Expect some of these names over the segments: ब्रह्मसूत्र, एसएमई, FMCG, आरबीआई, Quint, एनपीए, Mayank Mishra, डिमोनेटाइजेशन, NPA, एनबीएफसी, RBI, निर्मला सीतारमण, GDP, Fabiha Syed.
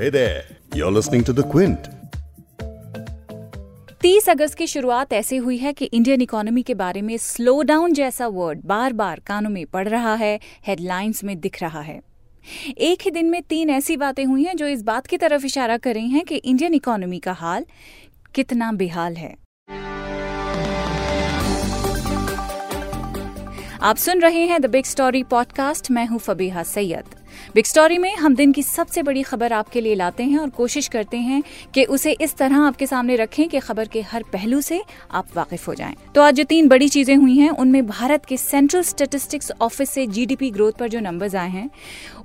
Hey there, you're listening to the Quint. 30 अगस्त की शुरुआत ऐसे हुई है कि इंडियन इकोनॉमी के बारे में स्लो डाउन जैसा वर्ड बार बार कानों में पड़ रहा है, हेडलाइंस में दिख रहा है। एक ही दिन में तीन ऐसी बातें हुई हैं जो इस बात की तरफ इशारा कर रही हैं कि इंडियन इकोनॉमी का हाल कितना बेहाल है। आप सुन रहे हैं द बिग स्टोरी पॉडकास्ट, मैं हूं फबीहा सैयद। बिग स्टोरी में हम दिन की सबसे बड़ी खबर आपके लिए लाते हैं और कोशिश करते हैं कि उसे इस तरह आपके सामने रखें कि खबर के हर पहलू से आप वाकिफ हो जाएं। तो आज जो तीन बड़ी चीजें हुई हैं उनमें भारत के सेंट्रल स्टैटिस्टिक्स ऑफिस से जीडीपी ग्रोथ पर जो नंबर्स आए हैं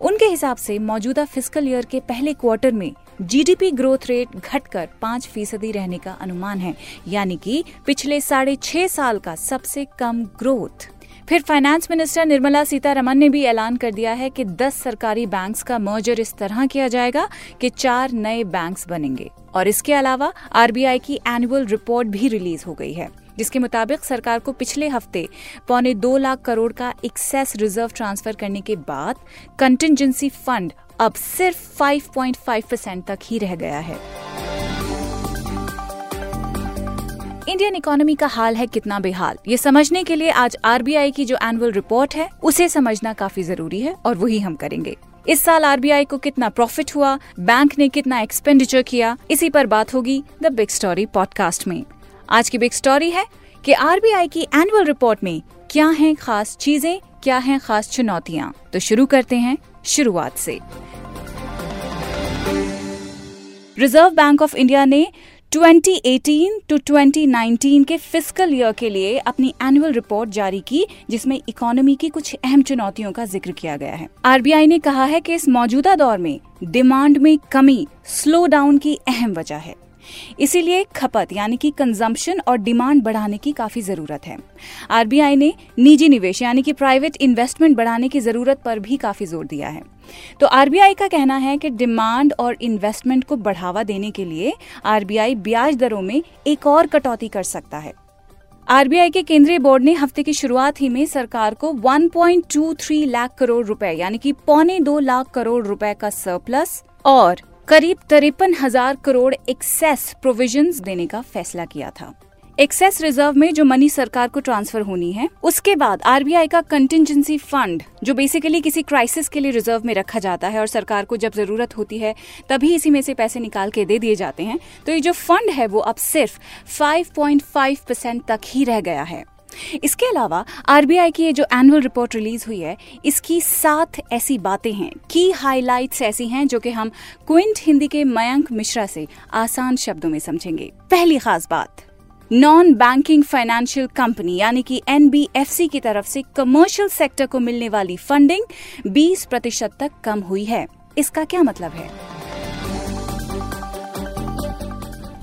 उनके हिसाब से मौजूदा फिस्कल ईयर के पहले क्वार्टर में जीडीपी ग्रोथ रेट घटकर 5% रहने का अनुमान है, यानी कि पिछले 6.5 साल का सबसे कम ग्रोथ। फिर फाइनेंस मिनिस्टर निर्मला सीतारमण ने भी ऐलान कर दिया है कि 10 सरकारी बैंक्स का मर्जर इस तरह किया जाएगा कि 4 नए बैंक्स बनेंगे। और इसके अलावा आरबीआई की एनुअल रिपोर्ट भी रिलीज हो गई है, जिसके मुताबिक सरकार को पिछले हफ्ते 2.25 लाख करोड़ का एक्सेस रिजर्व ट्रांसफर करने के बाद कंटिजेंसी फंड अब सिर्फ 5.5% तक ही रह गया है। इंडियन इकोनॉमी का हाल है कितना बेहाल, ये समझने के लिए आज आरबीआई की जो एनुअल रिपोर्ट है उसे समझना काफी जरूरी है और वही हम करेंगे। इस साल आरबीआई को कितना प्रॉफिट हुआ, बैंक ने कितना एक्सपेंडिचर किया, इसी पर बात होगी द बिग स्टोरी पॉडकास्ट में। आज की बिग स्टोरी है कि आरबीआई की एनुअल रिपोर्ट में क्या हैं खास चीजें, क्या हैं खास चुनौतियां। तो शुरू करते हैं शुरुआत से। रिजर्व बैंक ऑफ इंडिया ने 2018 टू 2019 के फिस्कल ईयर के लिए अपनी एनुअल रिपोर्ट जारी की, जिसमें इकोनॉमी की कुछ अहम चुनौतियों का जिक्र किया गया है। आरबीआई ने कहा है कि इस मौजूदा दौर में डिमांड में कमी स्लो डाउन की अहम वजह है, इसीलिए खपत यानी कि कंजम्पशन और डिमांड बढ़ाने की काफी जरूरत है। आरबीआई ने निजी निवेश यानी कि प्राइवेट इन्वेस्टमेंट बढ़ाने की जरूरत पर भी काफी जोर दिया है। तो आरबीआई का कहना है कि डिमांड और इन्वेस्टमेंट को बढ़ावा देने के लिए आरबीआई ब्याज दरों में एक और कटौती कर सकता है। आरबीआई के केंद्रीय बोर्ड ने हफ्ते की शुरुआत ही में सरकार को 1.23 लाख करोड़ रुपए यानी कि 2.25 लाख करोड़ रुपए का सरप्लस और करीब 53,000 करोड़ एक्सेस प्रोविजंस देने का फैसला किया था। एक्सेस रिजर्व में जो मनी सरकार को ट्रांसफर होनी है, उसके बाद आरबीआई का कंटिजेंसी फंड जो बेसिकली किसी क्राइसिस के लिए रिजर्व में रखा जाता है और सरकार को जब जरूरत होती है तभी इसी में से पैसे निकाल के दे दिए जाते हैं, तो ये जो फंड है वो अब सिर्फ 5.5% तक ही रह गया है। इसके अलावा आरबीआई की ये जो एनुअल रिपोर्ट रिलीज हुई है इसकी 7 ऐसी बातें हैं, की हाइलाइट्स ऐसी हैं जो कि हम क्विंट हिंदी के मयंक मिश्रा से आसान शब्दों में समझेंगे। पहली खास बात, नॉन बैंकिंग फाइनेंशियल कंपनी यानी कि एनबीएफसी की तरफ से कमर्शियल सेक्टर को मिलने वाली फंडिंग 20% तक कम हुई है। इसका क्या मतलब है?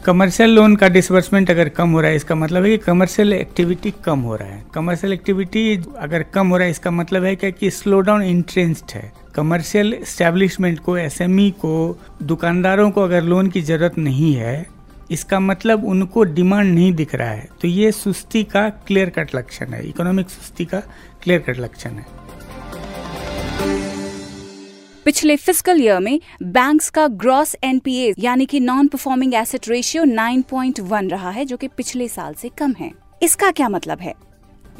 कमर्शियल लोन का डिसबर्समेंट अगर कम हो रहा है इसका मतलब है कि कमर्शियल एक्टिविटी कम हो रहा है। कमर्शियल एक्टिविटी अगर कम हो रहा है इसका मतलब है कि स्लो डाउन इंट्रेंस्ड है। कमर्शियल एस्टेब्लिशमेंट को, एसएमई को, दुकानदारों को अगर लोन की जरूरत नहीं है इसका मतलब उनको डिमांड नहीं दिख रहा है। तो ये सुस्ती का क्लियर कट लक्षण है, इकोनॉमिक सुस्ती का क्लियर कट लक्षण है। पिछले फिस्कल ईयर में बैंक्स का ग्रॉस एनपीए यानी कि नॉन परफॉर्मिंग एसेट रेशियो 9.1 रहा है, जो कि पिछले साल से कम है। इसका क्या मतलब है?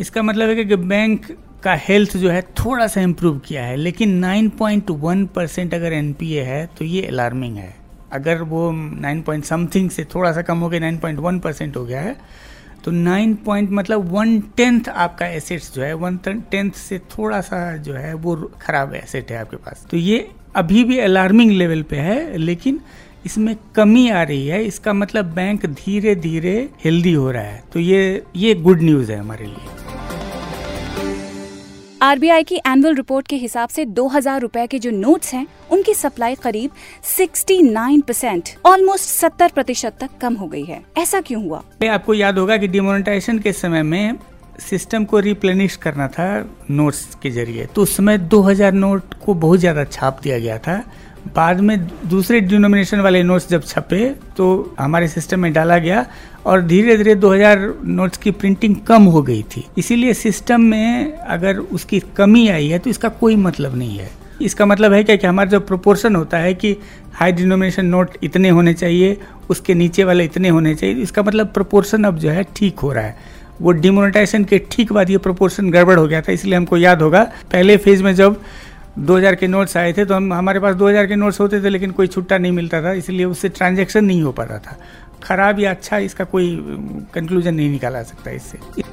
इसका मतलब है कि बैंक का हेल्थ जो है थोड़ा सा इम्प्रूव किया है, लेकिन 9.1% अगर एनपीए है तो ये अलार्मिंग है। अगर वो 9 पॉइंट समथिंग से थोड़ा सा कम हो गया, 9.1% हो गया है, तो 9 पॉइंट मतलब 1/10 आपका एसेट्स जो है, 1/10 से थोड़ा सा जो है वो खराब एसेट है आपके पास। तो ये अभी भी अलार्मिंग लेवल पे है, लेकिन इसमें कमी आ रही है। इसका मतलब बैंक धीरे धीरे हेल्दी हो रहा है। तो ये गुड न्यूज़ है हमारे लिए। आरबीआई की एनुअल रिपोर्ट के हिसाब से 2,000 रुपए के जो नोट्स हैं उनकी सप्लाई करीब 69%, ऑलमोस्ट 70% तक कम हो गई है। ऐसा क्यों हुआ? आपको याद होगा कि डिमोनेटाइजेशन के समय में सिस्टम को रिप्लेनिश करना था नोट्स के जरिए, तो उस समय 2,000 नोट को बहुत ज्यादा छाप दिया गया था। बाद में दूसरे डिनोमिनेशन वाले नोट्स जब छपे तो हमारे सिस्टम में डाला गया और धीरे धीरे 2000 नोट्स की प्रिंटिंग कम हो गई थी। इसीलिए सिस्टम में अगर उसकी कमी आई है तो इसका कोई मतलब नहीं है। इसका मतलब है क्या कि हमारा जो प्रोपोर्शन होता है कि हाई डिनोमिनेशन नोट इतने होने चाहिए, उसके नीचे वाले इतने होने चाहिए, इसका मतलब प्रोपोर्शन अब जो है ठीक हो रहा है। वो डिमोनेटाइजेशन के ठीक बाद ये प्रोपोर्शन गड़बड़ हो गया था। इसलिए हमको याद होगा पहले फेज में जब 2000 के नोट्स आए थे तो हमारे पास 2000 के नोट्स होते थे लेकिन कोई छुट्टा नहीं मिलता था, इसलिए उससे ट्रांजैक्शन नहीं हो पाता था। खराब या अच्छा इसका कोई कंक्लूजन नहीं निकाला सकता इससे।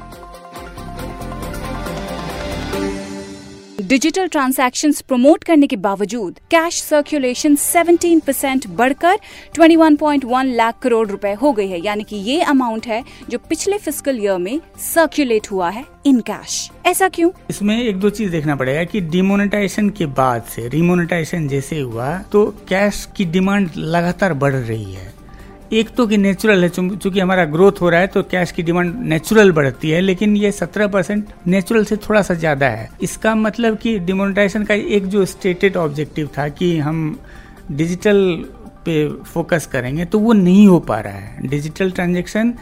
डिजिटल ट्रांजैक्शंस प्रमोट करने के बावजूद कैश सर्कुलेशन 17% बढ़कर 21.1 लाख करोड़ रुपए हो गई है, यानी कि ये अमाउंट है जो पिछले फिस्कल ईयर में सर्कुलेट हुआ है इन कैश। ऐसा क्यों? इसमें एक दो चीज देखना पड़ेगा कि डिमोनेटाइजेशन के बाद से रिमोनेटाइजेशन जैसे हुआ तो कैश की डिमांड लगातार बढ़ रही है। एक तो कि नेचुरल है, चूंकि हमारा ग्रोथ हो रहा है तो कैश की डिमांड नेचुरल बढ़ती है, लेकिन ये 17% नेचुरल से थोड़ा सा ज़्यादा है। इसका मतलब कि डिमोनेटाइजेशन का एक जो स्टेटेड ऑब्जेक्टिव था कि हम डिजिटल पे फोकस करेंगे तो वो नहीं हो पा रहा है। डिजिटल ट्रांजेक्शन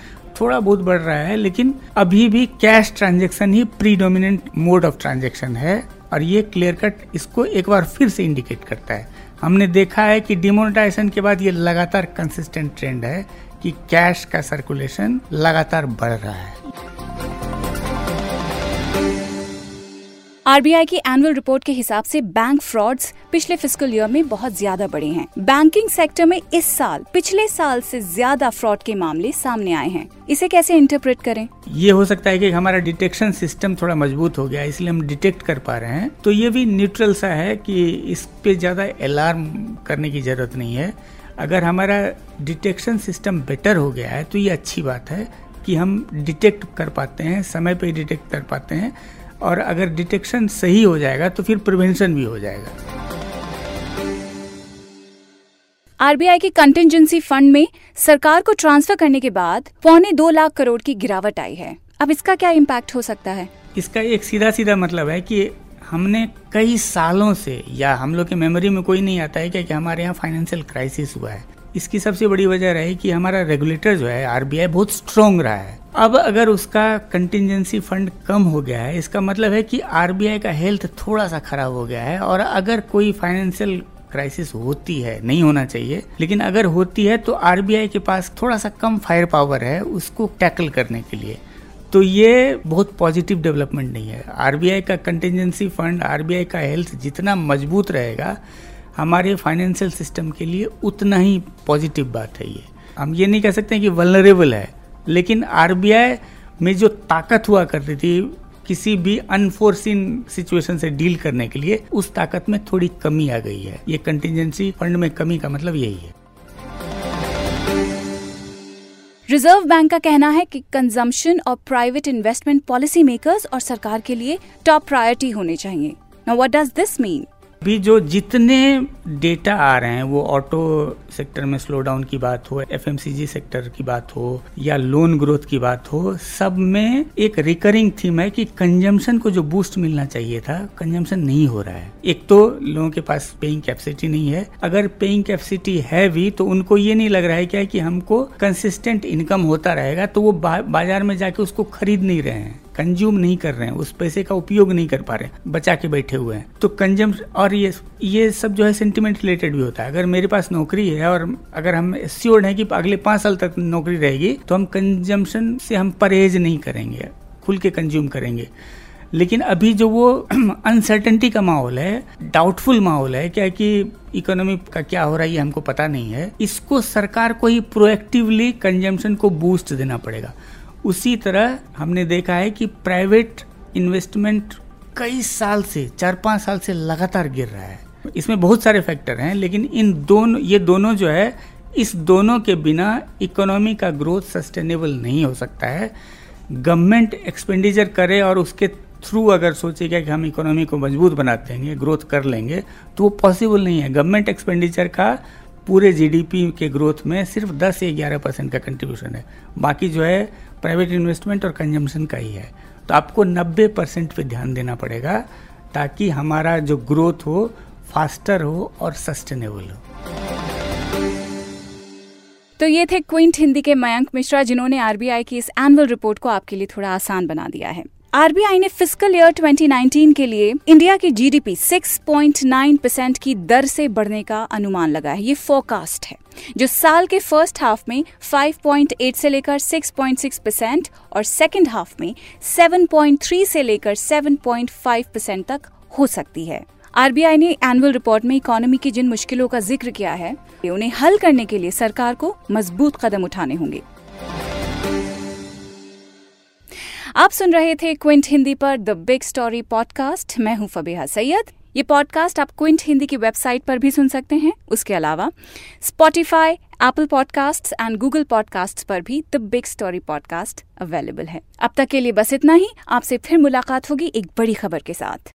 थोड़ा बहुत बढ़ रहा है लेकिन अभी भी कैश ट्रांजेक्शन ही प्रीडोमिनेंट मोड ऑफ ट्रांजेक्शन है, और ये क्लियर कट इसको एक बार फिर से इंडिकेट करता है। हमने देखा है कि डिमोनेटाइजेशन के बाद ये लगातार कंसिस्टेंट ट्रेंड है कि कैश का सर्कुलेशन लगातार बढ़ रहा है। आरबीआई की एनुअल रिपोर्ट के हिसाब से बैंक फ्रॉड्स पिछले फिस्कल ईयर में बहुत ज्यादा बढ़े हैं। बैंकिंग सेक्टर में इस साल पिछले साल से ज्यादा फ्रॉड के मामले सामने आए हैं। इसे कैसे इंटरप्रेट करें? ये हो सकता है कि हमारा डिटेक्शन सिस्टम थोड़ा मजबूत हो गया इसलिए हम डिटेक्ट कर पा रहे हैं, तो ये भी न्यूट्रल सा है कि इस पे ज्यादा अलार्म करने की जरूरत नहीं है। अगर हमारा डिटेक्शन सिस्टम बेटर हो गया है तो ये अच्छी बात है कि हम डिटेक्ट कर पाते हैं, समय पे डिटेक्ट कर पाते हैं, और अगर डिटेक्शन सही हो जाएगा तो फिर प्रिवेंशन भी हो जाएगा। आरबीआई के कंटिजेंसी फंड में सरकार को ट्रांसफर करने के बाद 2.25 लाख करोड़ की गिरावट आई है। अब इसका क्या इम्पैक्ट हो सकता है? इसका एक सीधा सीधा मतलब है कि हमने कई सालों से, या हम लोग के मेमोरी में कोई नहीं आता है क्या कि हमारे यहाँ फाइनेंशियल क्राइसिस हुआ है। इसकी सबसे बड़ी वजह रही कि हमारा रेगुलेटर जो है आरबीआई बहुत स्ट्रांग रहा है। अब अगर उसका कंटिजेंसी फंड कम हो गया है इसका मतलब है कि आरबीआई का हेल्थ थोड़ा सा खराब हो गया है, और अगर कोई फाइनेंशियल क्राइसिस होती है, नहीं होना चाहिए लेकिन अगर होती है तो आरबीआई के पास थोड़ा सा कम फायर पावर है उसको टैकल करने के लिए। तो ये बहुत पॉजिटिव डेवलपमेंट नहीं है। आरबीआई का कंटिजेंसी फंड, आरबीआई का हेल्थ जितना मजबूत रहेगा हमारे फाइनेंशियल सिस्टम के लिए उतना ही पॉजिटिव बात है। ये हम ये नहीं कह सकते कि वल्नरेबल है, लेकिन आरबीआई में जो ताकत हुआ करती थी किसी भी अनफोर्सिन सिचुएशन से डील करने के लिए, उस ताकत में थोड़ी कमी आ गई है। ये कंटिजेंसी फंड में कमी का मतलब यही है। रिजर्व बैंक का कहना है कि कंजम्पशन और प्राइवेट इन्वेस्टमेंट पॉलिसी मेकर्स और सरकार के लिए टॉप प्रायोरिटी होने चाहिए। Now what does this mean? भी जो जितने डेटा आ रहे हैं, वो ऑटो सेक्टर में स्लो डाउन की बात हो, एफएमसीजी सेक्टर की बात हो, या लोन ग्रोथ की बात हो, सब में एक रिकरिंग थीम है कि कंजम्पशन को जो बूस्ट मिलना चाहिए था कंजम्पशन नहीं हो रहा है। एक तो लोगों के पास पेइंग कैपेसिटी नहीं है, अगर पेइंग कैपेसिटी है भी तो उनको ये नहीं लग रहा है क्या कि हमको कंसिस्टेंट इनकम होता रहेगा, तो वो बाजार में जाके उसको खरीद नहीं रहे हैं, कंज्यूम नहीं कर रहे हैं, उस पैसे का उपयोग नहीं कर पा रहे हैं, बचा के बैठे हुए हैं। तो और ये सब जो है सेंटिमेंट रिलेटेड भी होता है। अगर मेरे पास नौकरी है और अगर हम श्योर हैं कि अगले 5 साल तक नौकरी रहेगी तो हम कंजम्पशन से हम परहेज नहीं करेंगे, खुल के कंज्यूम करेंगे। लेकिन अभी जो वो अनसर्टेनिटी का माहौल है, डाउटफुल माहौल है क्या कि इकोनॉमी का क्या हो रहा है ये हमको पता नहीं है, इसको सरकार को ही प्रोएक्टिवली कंजम्पशन को बूस्ट देना पड़ेगा। उसी तरह हमने देखा है कि प्राइवेट इन्वेस्टमेंट कई साल से, 4-5 साल से लगातार गिर रहा है। इसमें बहुत सारे फैक्टर हैं लेकिन ये दोनों जो है, इस दोनों के बिना इकोनॉमी का ग्रोथ सस्टेनेबल नहीं हो सकता है। गवर्नमेंट एक्सपेंडिचर करे और उसके थ्रू अगर सोचेगा कि हम इकोनॉमी को मजबूत बना देंगे, ग्रोथ कर लेंगे, तो वो पॉसिबल नहीं है। गवर्नमेंट एक्सपेंडिचर का पूरे जीडीपी के ग्रोथ में सिर्फ 10 या 11% का कंट्रीब्यूशन है, बाकी जो है प्राइवेट इन्वेस्टमेंट और कंजम्पशन का ही है। तो आपको 90% पे ध्यान देना पड़ेगा ताकि हमारा जो ग्रोथ हो फास्टर हो और सस्टेनेबल हो। तो ये थे क्विंट हिंदी के मयंक मिश्रा जिन्होंने आरबीआई की इस एनुअल रिपोर्ट को आपके लिए थोड़ा आसान बना दिया है। आरबीआई ने फिस्कल ईयर 2019 के लिए इंडिया की जीडीपी 6.9% की दर से बढ़ने का अनुमान लगा है। ये फोरकास्ट है जो साल के फर्स्ट हाफ में 5.8 से लेकर 6.6% और सेकेंड हाफ में 7.3 से लेकर 7.5% तक हो सकती है। आरबीआई ने एनुअल रिपोर्ट में इकोनॉमी की जिन मुश्किलों का जिक्र किया है उन्हें हल करने के लिए सरकार को मजबूत कदम उठाने होंगे। आप सुन रहे थे क्विंट हिंदी पर द बिग स्टोरी पॉडकास्ट। मैं हूं फबीहा सैयद। ये पॉडकास्ट आप क्विंट हिंदी की वेबसाइट पर भी सुन सकते हैं। उसके अलावा Spotify, Apple podcasts and Google podcasts पर भी the big story podcast available है। अब तक के लिए बस इतना ही। आपसे फिर मुलाकात होगी एक बड़ी खबर के साथ।